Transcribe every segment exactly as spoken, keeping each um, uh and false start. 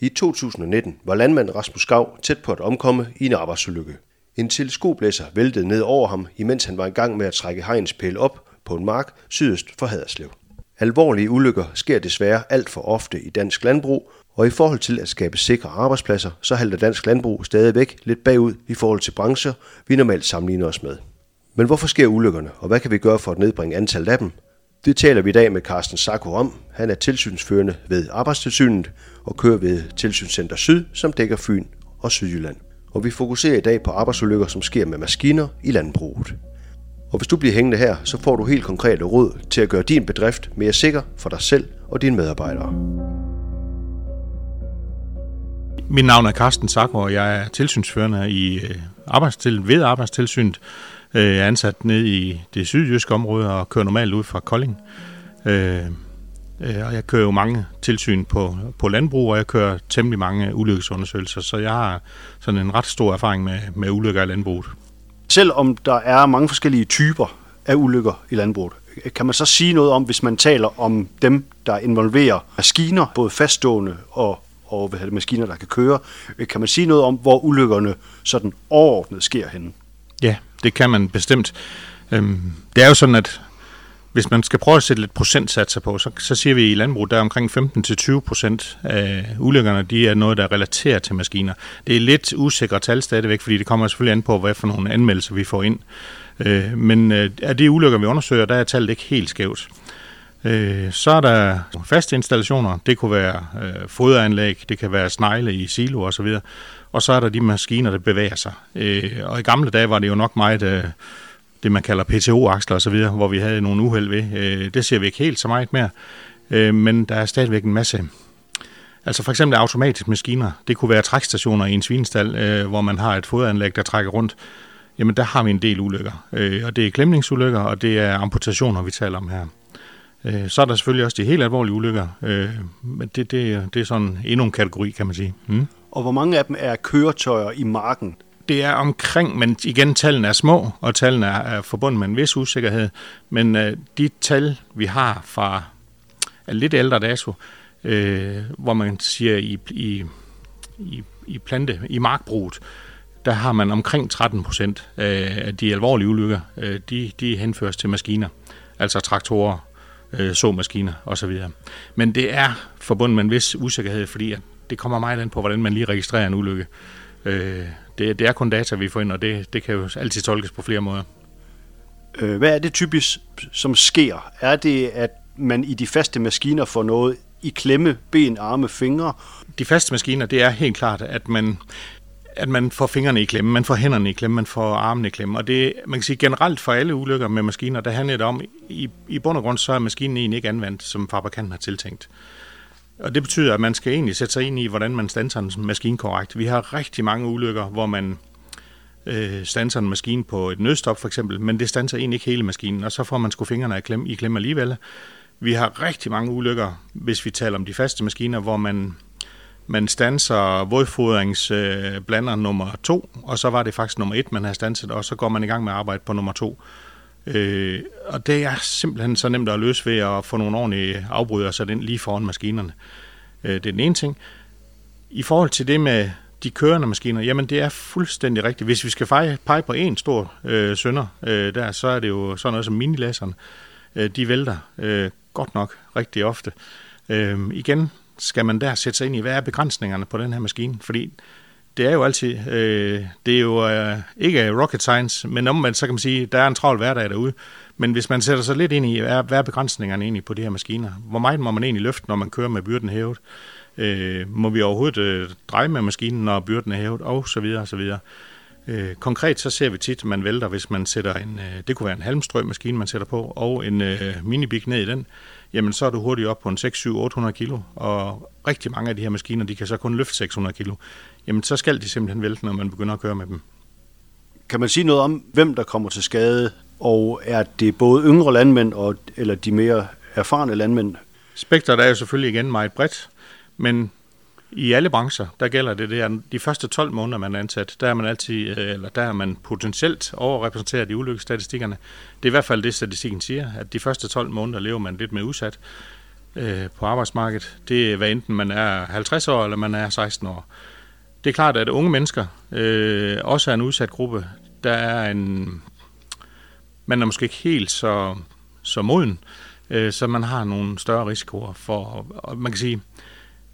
I to tusind nitten var landmand Rasmus Skov tæt på at omkomme i en arbejdsulykke. En teleskopblæser væltede ned over ham, imens han var i gang med at trække hegnspæle op på en mark sydøst for Haderslev. Alvorlige ulykker sker desværre alt for ofte i dansk landbrug, og i forhold til at skabe sikre arbejdspladser, så halter dansk landbrug stadigvæk lidt bagud i forhold til brancher, vi normalt sammenligner os med. Men hvorfor sker ulykkerne, og hvad kan vi gøre for at nedbringe antallet af dem? Det taler vi i dag med Karsten Zacho om. Han er tilsynsførende ved Arbejdstilsynet og kører ved Tilsynscenter Syd, som dækker Fyn og Sydjylland. Og vi fokuserer i dag på arbejdsulykker, som sker med maskiner i landbruget. Og hvis du bliver hængende her, så får du helt konkrete råd til at gøre din bedrift mere sikker for dig selv og dine medarbejdere. Mit navn er Karsten Zacho, og jeg er tilsynsførende i arbejdstil- ved Arbejdstilsynet. Jeg er ansat nede i det sydjyske område og kører normalt ud fra Kolding. Og jeg kører jo mange tilsyn på, på landbrug, og jeg kører temmelig mange ulykkesundersøgelser, så jeg har sådan en ret stor erfaring med, med ulykker i landbruget. Selvom der er mange forskellige typer af ulykker i landbruget, kan man så sige noget om, hvis man taler om dem, der involverer maskiner, både faststående og, og hvad hedder det, maskiner, der kan køre, kan man sige noget om, hvor ulykkerne sådan overordnet sker henne? Ja, det kan man bestemt. Det er jo sådan, at hvis man skal prøve at sætte lidt procentsatser på, så, så siger vi i landbruget, der er omkring femten til tyve procent af ulykkerne, de er noget, der er relateret til maskiner. Det er lidt usikre tal stadigvæk, fordi det kommer selvfølgelig an på, hvad for nogle anmeldelser vi får ind. Øh, men øh, af de ulykker, vi undersøger, der er tallet ikke helt skævt. Øh, så er der faste installationer. Det kunne være øh, foderanlæg, det kan være snegle i siloer osv. Og så er der de maskiner, der bevæger sig. Øh, og i gamle dage var det jo nok meget... Øh, det man kalder P T O-aksler og så videre, hvor vi havde nogle uheld ved. Det ser vi ikke helt så meget mere, men der er stadigvæk en masse. Altså for eksempel automatiske maskiner. Det kunne være trækstationer i en svinestald, hvor man har et foderanlæg, der trækker rundt. Jamen der har vi en del ulykker, og det er klemningsulykker, og det er amputationer, vi taler om her. Så er der selvfølgelig også de helt alvorlige ulykker, men det, det, det er sådan endnu en kategori, kan man sige. Mm. Og hvor mange af dem er køretøjer i marken? Det er omkring, men igen, tallene er små, og tallene er, er forbundet med en vis usikkerhed. Men øh, de tal, vi har fra lidt ældre dato, øh, hvor man siger, i, i, i, i plante, i markbruget, der har man omkring tretten procent af de alvorlige ulykker, øh, de, de henføres til maskiner, altså traktorer, øh, såmaskiner osv. Men det er forbundet med en vis usikkerhed, fordi at det kommer meget an på, hvordan man lige registrerer en ulykke. Øh, Det, det er kun data, vi får ind, og det, det kan jo altid tolkes på flere måder. Hvad er det typisk, som sker? Er det, at man i de faste maskiner får noget i klemme, ben, arme, fingre? De faste maskiner, det er helt klart, at man, at man får fingrene i klemme, man får hænderne i klemme, man får armene i klemme. Og det, man kan sige generelt for alle ulykker med maskiner, der handler det om, i, i bund og grund så er maskinen egentlig ikke anvendt, som fabrikanten har tiltænkt. Og det betyder, at man skal egentlig sætte sig ind i, hvordan man standser en maskine korrekt. Vi har rigtig mange ulykker, hvor man øh, standser en maskine på et nødstop for eksempel, men det standser egentlig ikke hele maskinen, og så får man sgu fingrene i klemme, i klemme alligevel. Vi har rigtig mange ulykker, hvis vi taler om de faste maskiner, hvor man, man standser vådfodringsblander øh, nummer to, og så var det faktisk nummer et, man har standset, og så går man i gang med at arbejde på nummer to. Øh, og det er simpelthen så nemt at løse ved at få nogle ordentlige afbryder så den lige foran maskinerne. Øh, det er den ene ting. I forhold til det med de kørende maskiner, jamen det er fuldstændig rigtigt. Hvis vi skal pege på en stor øh, synder, øh, der, så er det jo sådan noget som minilæsserne. Øh, de vælter øh, godt nok rigtig ofte. Øh, igen skal man der sætte sig ind i, hvad er begrænsningerne på den her maskine, fordi det er jo altid, øh, det er jo øh, ikke rocket science, men omvendt, så kan man sige, at der er en travl hverdag derude. Men hvis man sætter sig lidt ind i, hvad er begrænsningerne egentlig på de her maskiner? Hvor meget må man egentlig løfte, når man kører med byrden hævet? Øh, må vi overhovedet øh, dreje med maskinen, når byrden er hævet? Og så videre, og så videre. Øh, konkret så ser vi tit, at man vælter, hvis man sætter en, øh, det kunne være en halmstrømaskine, man sætter på, og en øh, minibik ned i den. Jamen så er du hurtigt op på en seks, syv, otte hundrede kilo, og rigtig mange af de her maskiner, de kan så kun løfte seks hundrede kilo. Jamen så skal de simpelthen vælte, når man begynder at køre med dem. Kan man sige noget om, hvem der kommer til skade, og er det både yngre landmænd, og, eller de mere erfarne landmænd? Spektret er jo selvfølgelig igen meget bredt, men i alle brancher, der gælder det der, de første tolv måneder, man er ansat, der er man altid, eller der er man potentielt overrepræsenteret i ulykkesstatistikkerne. Det er i hvert fald det, statistikken siger, at de første tolv måneder lever man lidt med udsat. øh, på arbejdsmarkedet. Det er, hvad enten man er halvtreds år eller man er seksten år. Det er klart, at unge mennesker øh, også er en udsat gruppe. Der er en... Man er måske ikke helt så, så moden, øh, så man har nogle større risikoer for... Og man kan sige...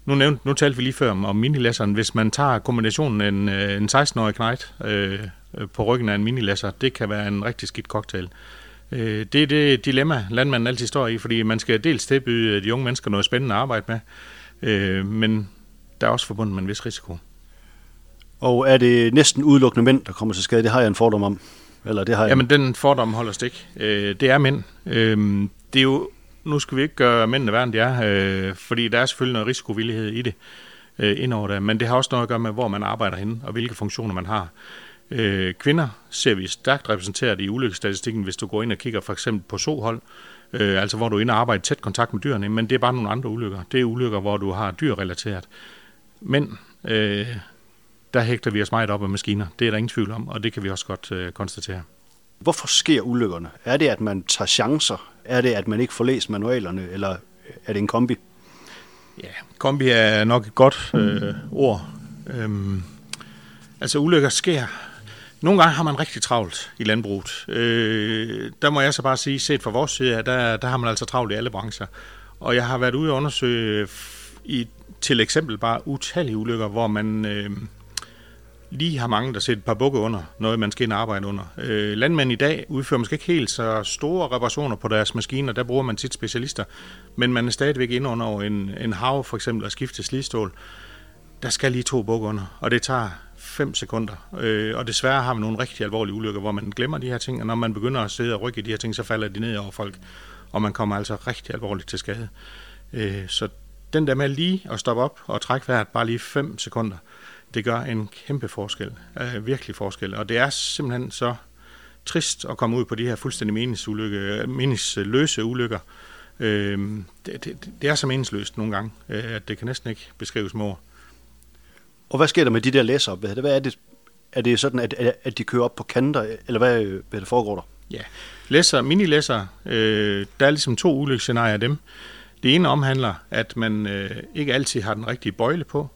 Nu, nævnte, nu talte vi lige før om minilæsseren. Hvis man tager kombinationen af en, en seksten-årig knejt øh, på ryggen af en minilæsser, det kan være en rigtig skidt cocktail. Øh, det er det dilemma, landmanden altid står i, fordi man skal dels tilbyde de unge mennesker noget spændende at arbejde med, øh, men der er også forbundet med en vis risiko. Og er det næsten udelukkende mænd, der kommer til skade? Det har jeg en fordom om. Eller det har jeg... Jamen, den fordom holder stik. Øh, det er mænd. Øh, det er jo... Nu skal vi ikke gøre mændene værre, end de er, øh, fordi der er selvfølgelig noget risikovillighed i det øh, indover det, men det har også noget at gøre med, hvor man arbejder henne og hvilke funktioner man har. Øh, kvinder ser vi stærkt repræsenteret i ulykkesstatistikken, hvis du går ind og kigger for eksempel på sohold, øh, altså hvor du er inde og arbejder i tæt kontakt med dyrene, men det er bare nogle andre ulykker. Det er ulykker, hvor du har dyr relateret. Men øh, der hægter vi os meget op af maskiner. Det er der ingen tvivl om, og det kan vi også godt øh, konstatere. Hvorfor sker ulykkerne? Er det, at man tager chancer? Er det, at man ikke får læst manualerne, eller er det en kombi? Ja, kombi er nok et godt øh, ord. Øhm, altså, ulykker sker. Nogle gange har man rigtig travlt i landbruget. Øh, der må jeg så bare sige, set fra vores side, at der, der har man altså travlt i alle brancher. Og jeg har været ude og undersøge i, til eksempel bare utallige ulykker, hvor man... Øh, Lige har mange, der sætter et par bukke under, noget man skal ind og arbejde under. Øh, landmænd i dag udfører måske ikke helt så store reparationer på deres maskiner, der bruger man tit specialister, men man er stadigvæk inde under en, en hav for eksempel at skifte slidstål. Der skal lige to bukke under, og det tager fem sekunder. Øh, og desværre har man nogle rigtig alvorlige ulykker, hvor man glemmer de her ting, og når man begynder at sidde og rykke i de her ting, så falder de ned over folk, og man kommer altså rigtig alvorligt til skade. Øh, så den der med lige at stoppe op og trække vejret bare lige fem sekunder, det gør en kæmpe forskel, øh, virkelig forskel, og det er simpelthen så trist at komme ud på de her fuldstændig meningsulykke, meningsløse ulykker. Øh, det, det, det er så meningsløst nogle gange, øh, at det kan næsten ikke beskrives med ord. Og hvad sker der med de der læsere? Hvad er det? Er det sådan, at, at de kører op på kanter, eller hvad, hvad det foregår der? Ja, læsere, minilæsere, øh, der er ligesom to ulykkescenarier af dem. Det ene omhandler, at man øh, ikke altid har den rigtige bøjle på,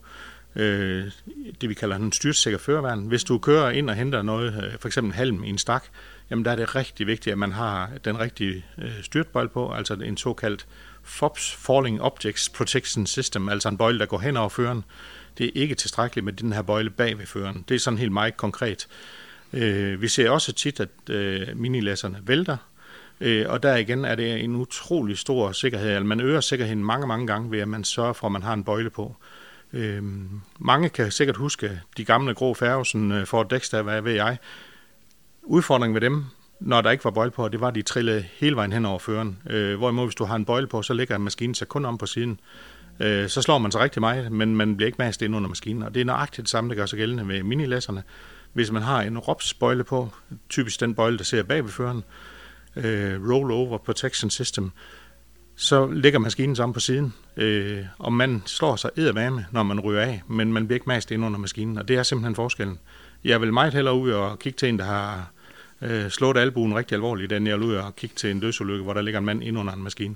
det vi kalder en styrtsikker førerværn. Hvis du kører ind og henter noget, for eksempel en halm i en stak, jamen der er det rigtig vigtigt, at man har den rigtige styrtbøjle på, altså en såkaldt F O P S, Falling Objects Protection System, altså en bøjle, der går hen over føreren. Det er ikke tilstrækkeligt med den her bøjle bag ved føreren. Det er sådan helt meget konkret. Vi ser også tit, at minilæsserne vælter, og der igen er det en utrolig stor sikkerhed. Man øger sikkerheden mange, mange gange ved, at man sørger for, at man har en bøjle på. Øhm, mange kan sikkert huske de gamle grå Færgesen, øh, Ford Dexter, hvad ved jeg. Udfordringen ved dem, når der ikke var bøjle på, det var, at de trillede hele vejen hen over føreren. Øh, hvorimod, hvis du har en bøjle på, så ligger maskinen sig kun om på siden. Øh, så slår man sig rigtig meget, men man bliver ikke mast ind under maskinen. Og det er nøjagtigt det samme, der gør sig gældende med minilæsserne. Hvis man har en R O P S-bøjle på, typisk den bøjle, der sidder bag ved føreren, øh, Roll-over protection system, så ligger maskinen så om på siden, øh, og man slår sig eddermame, når man ryger af, men man bliver ikke mast ind under maskinen, og det er simpelthen forskellen. Jeg vil meget hellere ud og kigge til en, der har øh, slået albuen rigtig alvorligt, end jeg vil ud og kigge til en dødsulykke, hvor der ligger en mand ind under en maskine.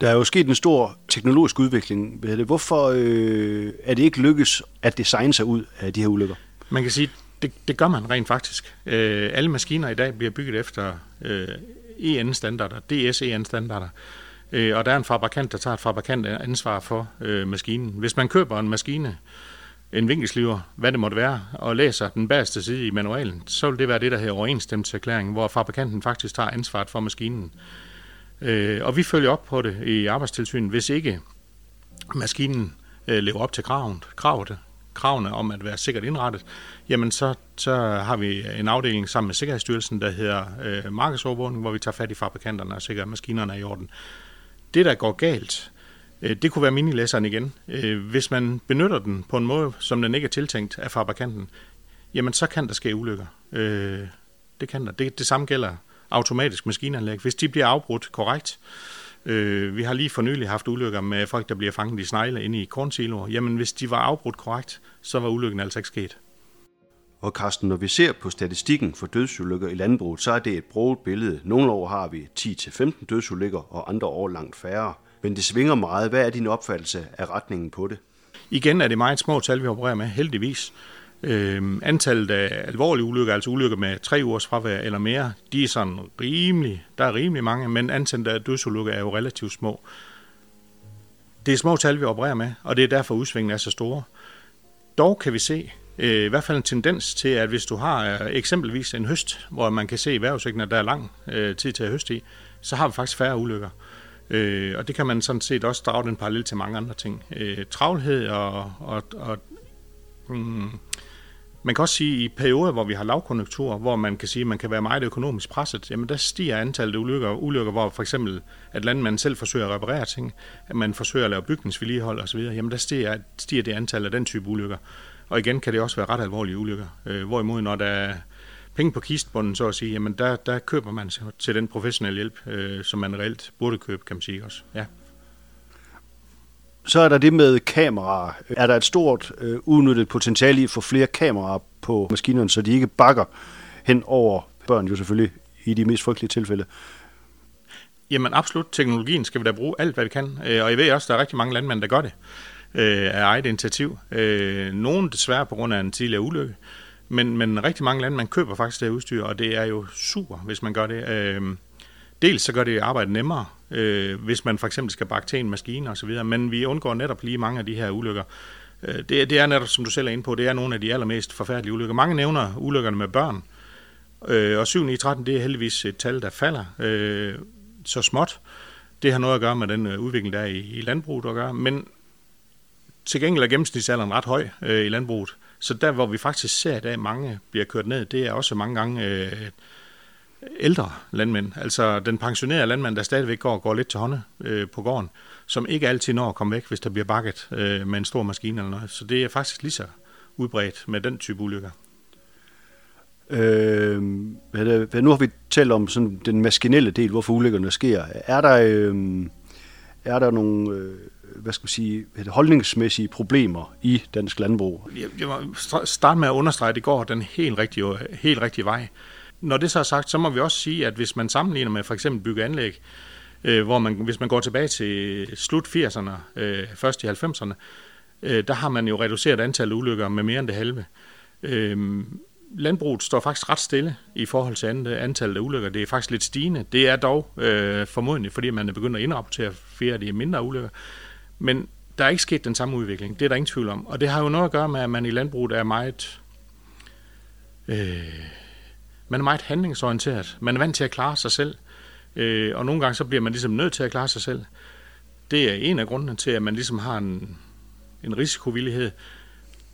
Der er jo sket en stor teknologisk udvikling. Hvorfor øh, er det ikke lykkes at designe sig ud af de her ulykker? Man kan sige, det, det gør man rent faktisk. Øh, alle maskiner i dag bliver bygget efter... Øh, E N-standarder, D S E N-standarder, øh, og der er en fabrikant, der tager et fabrikant ansvar for øh, maskinen. Hvis man køber en maskine, en vinkelsliver, hvad det måtte være, og læser den bagerste side i manualen, så vil det være det, der hedder overensstemmelsesklaringen, hvor fabrikanten faktisk tager ansvaret for maskinen. Øh, og vi følger op på det i Arbejdstilsynet, hvis ikke maskinen øh, lever op til kravet, kravene om at være sikkert indrettet, jamen så, så har vi en afdeling sammen med Sikkerhedsstyrelsen, der hedder øh, markedsovervågning, hvor vi tager fat i fabrikanterne og sikrer, at maskinerne er i orden. Det, der går galt, øh, det kunne være minilæsseren igen. Øh, hvis man benytter den på en måde, som den ikke er tiltænkt af fabrikanten, jamen så kan der ske ulykker. Øh, det kan der. Det, det samme gælder automatisk maskinanlæg. Hvis de bliver afbrudt korrekt, vi har lige for nylig haft ulykker med folk, der bliver fanget i snegle inde i kornsiloer. Jamen, hvis de var afbrudt korrekt, så var ulykken altså ikke sket. Og Karsten, når vi ser på statistikken for dødsulykker i landbruget, så er det et broget billede. Nogle år har vi ti til femten dødsulykker, og andre år langt færre. men det svinger meget. Hvad er din opfattelse af retningen på det? Igen er det meget små tal, vi opererer med, heldigvis. Øhm, antallet af alvorlige ulykker, altså ulykker med tre ugers fravær eller mere, de er sådan rimelig, der er rimelig mange, men antallet af dødsulykker er jo relativt små. Det er små tal, vi opererer med, og det er derfor udsvingene er så store. Dog kan vi se øh, i hvert fald en tendens til, at hvis du har øh, eksempelvis en høst, hvor man kan se i vejrudsigten, at der er lang øh, tid til at høste i, så har vi faktisk færre ulykker. Øh, og det kan man sådan set også drage den parallel til mange andre ting. Øh, travlhed og... og, og mm, man kan også sige, at i perioder, hvor vi har lavkonjunktur, hvor man kan sige, at man kan være meget økonomisk presset, jamen der stiger antallet af ulykker, ulykker hvor for eksempel, at landmanden selv forsøger at reparere ting, at man forsøger at lave bygningsvedligehold osv., jamen der stiger, stiger det antal af den type ulykker. Og igen kan det også være ret alvorlige ulykker. Hvorimod, når der er penge på kistbunden, så at sige, jamen der, der køber man til den professionelle hjælp, som man reelt burde købe, kan man sige også. Ja. Så er der det med kameraer. Er der et stort øh, udnyttet potentiale i at få flere kameraer på maskinerne, så de ikke bakker hen over børn, jo selvfølgelig i de mest frygtelige tilfælde? Jamen absolut. Teknologien skal vi da bruge alt, hvad vi kan. Øh, og jeg ved også, der er rigtig mange landmænd, der gør det øh, af eget initiativ. Øh, Nogle desværre på grund af en tidligere ulykke. Men, men rigtig mange landmænd køber faktisk det her udstyr, og det er jo super, hvis man gør det. Øh, Dels så gør det arbejdet nemmere, øh, hvis man for eksempel skal bakke til en maskine og så videre, men vi undgår netop lige mange af de her ulykker. Øh, det, det er netop, som du selv er inde på, det er nogle af de allermest forfærdelige ulykker. Mange nævner ulykkerne med børn, øh, og syv ni tretten, det er heldigvis et tal, der falder øh, så småt. Det har noget at gøre med den udvikling, der er i, i landbruget at gøre, men til gengæld er gennemsnitsalderen ret høj øh, i landbruget, så der, hvor vi faktisk ser i dag, mange bliver kørt ned, det er også mange gange... Øh, ældre landmænd, altså den pensionerede landmand, der stadigvæk går, går lidt til hånde øh, på gården, som ikke altid når at komme væk, hvis der bliver bakket øh, med en stor maskine eller noget. Så det er faktisk lige så udbredt med den type ulykker. Øh, nu har vi talt om sådan den maskinelle del, hvorfor ulykkerne sker. Er der, øh, er der nogle... Øh hvad skal man sige, holdningsmæssige problemer i dansk landbrug? Jeg må starte med at understrege, at det går den helt rigtige, helt rigtige vej. Når det så er sagt, så må vi også sige, at hvis man sammenligner med for eksempel byggeanlæg, hvor man, hvis man går tilbage til slut firserne, først i halvfemserne, der har man jo reduceret antallet af ulykker med mere end det halve. Landbruget står faktisk ret stille i forhold til antallet af ulykker. Det er faktisk lidt stigende. Det er dog formodentlig, fordi man er begyndt at indrapportere flere af de mindre ulykker. Men der er ikke sket den samme udvikling, det er der ingen tvivl om. Og det har jo noget at gøre med, at man i landbruget er meget, øh, man er meget handlingsorienteret. Man er vant til at klare sig selv, øh, og nogle gange så bliver man ligesom nødt til at klare sig selv. Det er en af grundene til, at man ligesom har en, en risikovillighed.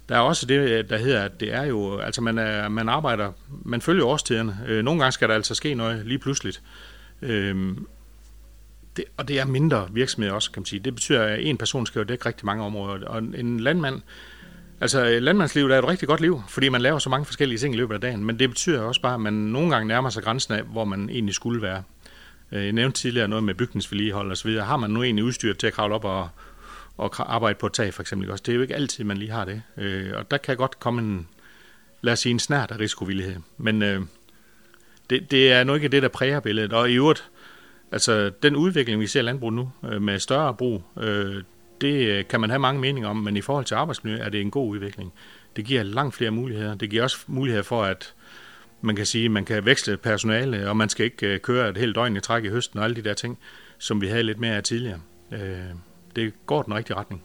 Der er også det, der hedder, at det er jo, altså man, er, man arbejder, man følger årstiderne. Øh, nogle gange skal der altså ske noget lige pludseligt. Øh, Det, og det er mindre virksomheder også, kan man sige. Det betyder, at en person skal jo dække rigtig mange områder. Og en landmand, altså landmandslivet er et rigtig godt liv, fordi man laver så mange forskellige ting i løbet af dagen. Men det betyder også bare, at man nogle gange nærmer sig grænsen af, hvor man egentlig skulle være. Jeg nævnte tidligere noget med bygningsvedligehold og så videre. Har man nu egentlig udstyr til at kravle op og, og arbejde på et tag for eksempel også? Det er jo ikke altid, man lige har det. Og der kan godt komme en, lad os sige, en snært af risikovillighed. Men det, det er nu ikke det, der præger billedet. Og i øvrigt, altså, den udvikling, vi ser i landbruget nu, med større brug, det kan man have mange meninger om, men i forhold til arbejdsmiljø er det en god udvikling. Det giver langt flere muligheder. Det giver også muligheder for, at man kan sige, man kan veksle personale, og man skal ikke køre et helt døgn i træk i høsten og alle de der ting, som vi havde lidt mere af tidligere. Det går den rigtige retning.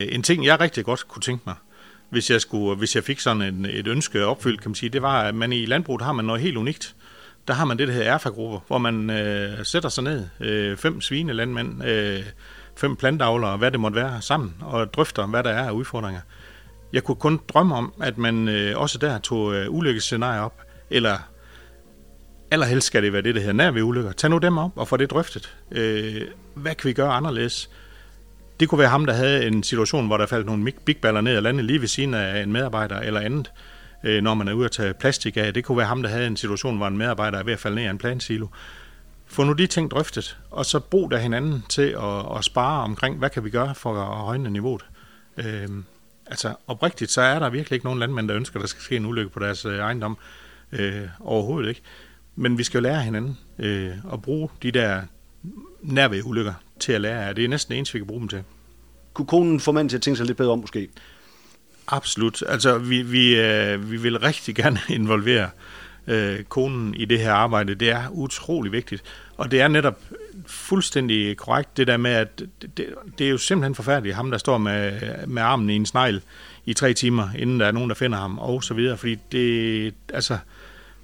En ting, jeg rigtig godt kunne tænke mig, hvis jeg, skulle, hvis jeg fik sådan en, et ønske opfyldt, kan man sige, det var, at man i landbruget har man noget helt unikt. Der har man det, der hedder erfagrupper, hvor man øh, sætter sig ned, øh, fem svinelandmænd, øh, fem plantavlere, hvad det måtte være, sammen og drøfter, hvad der er af udfordringer. Jeg kunne kun drømme om, at man øh, også der tog øh, ulykkesscenarier op, eller allerhelst skal det være det, der hedder nær ved ulykker. Tag nu dem op og få det drøftet. Øh, hvad kan vi gøre anderledes? Det kunne være ham, der havde en situation, hvor der faldt nogle bigballer ned og landede lige ved siden af en medarbejder eller andet, når man er ude at tage plastik af. Det kunne være ham, der havde en situation, hvor en medarbejder er ved at falde ned af en plansilo. Få nu de ting drøftet, og så brug der hinanden til at, at spare omkring, hvad kan vi gøre for at højne niveauet. Øhm, altså oprigtigt, så er der virkelig ikke nogen landmænd, der ønsker, der skal ske en ulykke på deres ejendom. Øh, overhovedet ikke. Men vi skal jo lære hinanden øh, at bruge de der nærværende ulykker til at lære af. Det er næsten det eneste, vi kan bruge dem til. Kunne konen få manden til at tænke sig lidt bedre om, måske? Absolut. Altså, vi, vi, øh, vi vil rigtig gerne involvere øh, konen i det her arbejde. Det er utrolig vigtigt. Og det er netop fuldstændig korrekt, det der med, at det, det er jo simpelthen forfærdeligt, ham der står med, med armen i en snegl i tre timer, inden der er nogen, der finder ham, og så videre. Fordi det, altså,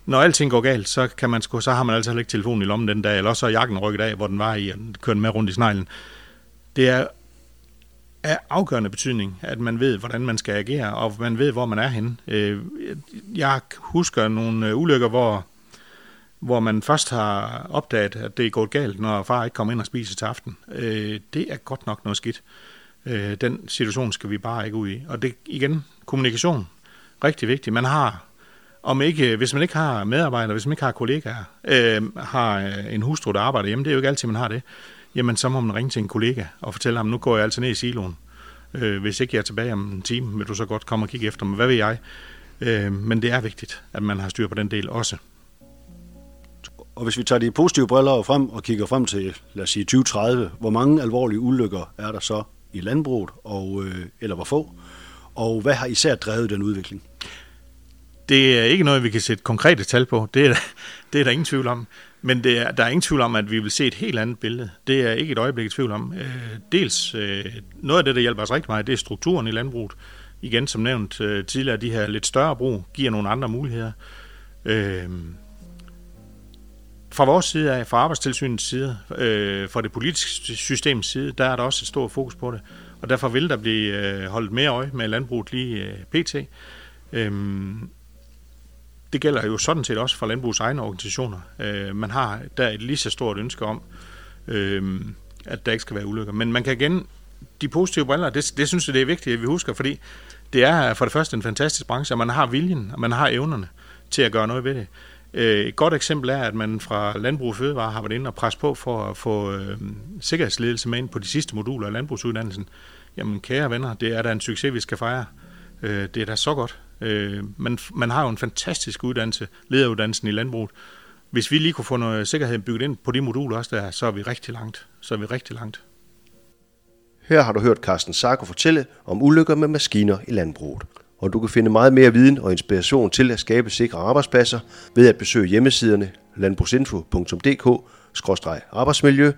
når alting går galt, så, kan man, så har man altså ikke telefonen i lommen den dag, eller også er jakken rykket af, hvor den var i, og den kører med rundt i sneglen. Det er af afgørende betydning, at man ved, hvordan man skal agere, og man ved, hvor man er henne. Jeg husker nogle ulykker, hvor, hvor man først har opdaget, at det er gået galt, når far ikke kommer ind og spiser til aften. Det er godt nok noget skidt. Den situation skal vi bare ikke ud i. Og det igen, kommunikation. Rigtig vigtigt. Man har, om ikke, hvis man ikke har medarbejdere, hvis man ikke har kollegaer, øh, har en hustru, der arbejder hjemme, det er jo ikke altid, man har det. Jamen, så må man ringe til en kollega og fortælle ham, nu går jeg altså ned i siloen. Øh, hvis ikke jeg er tilbage om en time, vil du så godt komme og kigge efter mig. Hvad ved jeg? Øh, men det er vigtigt, at man har styr på den del også. Og hvis vi tager de positive briller frem og kigger frem til, lad os sige, tyve tredive, hvor mange alvorlige ulykker er der så i landbruget, og, øh, eller hvor få? Og hvad har især drevet den udvikling? Det er ikke noget, vi kan sætte konkrete tal på. Det er, det er der ingen tvivl om. Men det er, der er ingen tvivl om, at vi vil se et helt andet billede. Det er ikke et øjeblik i tvivl om. Dels noget af det, der hjælper os rigtig meget, det er strukturen i landbruget. Igen, som nævnt tidligere, de her lidt større brug giver nogle andre muligheder. Fra vores side af, fra Arbejdstilsynets side, fra det politiske systems side, der er der også et stort fokus på det. Og derfor vil der blive holdt mere øje med landbruget lige pt. Det gælder jo sådan set også for landbrugets egne organisationer. Øh, man har der et lige så stort ønske om, øh, at der ikke skal være ulykker. Men man kan igen, de positive briller, det, det synes jeg, det er vigtigt, at vi husker, fordi det er for det første en fantastisk branche, og man har viljen, og man har evnerne til at gøre noget ved det. Øh, et godt eksempel er, at man fra Landbrug og Fødevare har været inde og presse på for at få øh, sikkerhedsledelse med ind på de sidste moduler af landbrugsuddannelsen. Jamen kære venner, det er da en succes, vi skal fejre. Øh, det er da så godt. Øh, man, man har jo en fantastisk uddannelse, lederuddannelsen i landbruget. Hvis vi lige kunne få noget sikkerhed bygget ind på de moduler også der, så er vi rigtig langt. Så er vi rigtig langt. Her har du hørt Karsten Zacho fortælle om ulykker med maskiner i landbruget. Og du kan finde meget mere viden og inspiration til at skabe sikre arbejdspladser ved at besøge hjemmesiderne landbrugsinfo punktum d k skråstreg arbejdsmiljø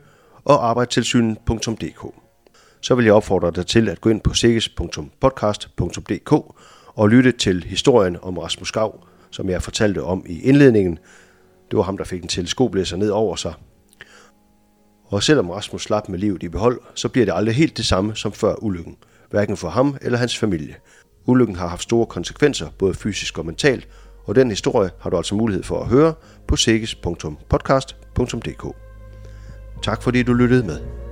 og arbejdstilsynet punktum d k. Så vil jeg opfordre dig til at gå ind på seges punktum podcast punktum d k og lytte til historien om Rasmus Skov, som jeg fortalte om i indledningen. Det var ham, der fik en teleskoplæser ned over sig. Og selvom Rasmus slap med livet i behold, så bliver det aldrig helt det samme som før ulykken, hverken for ham eller hans familie. Ulykken har haft store konsekvenser, både fysisk og mentalt, og den historie har du altså mulighed for at høre på seges punktum podcast punktum d k. Tak fordi du lyttede med.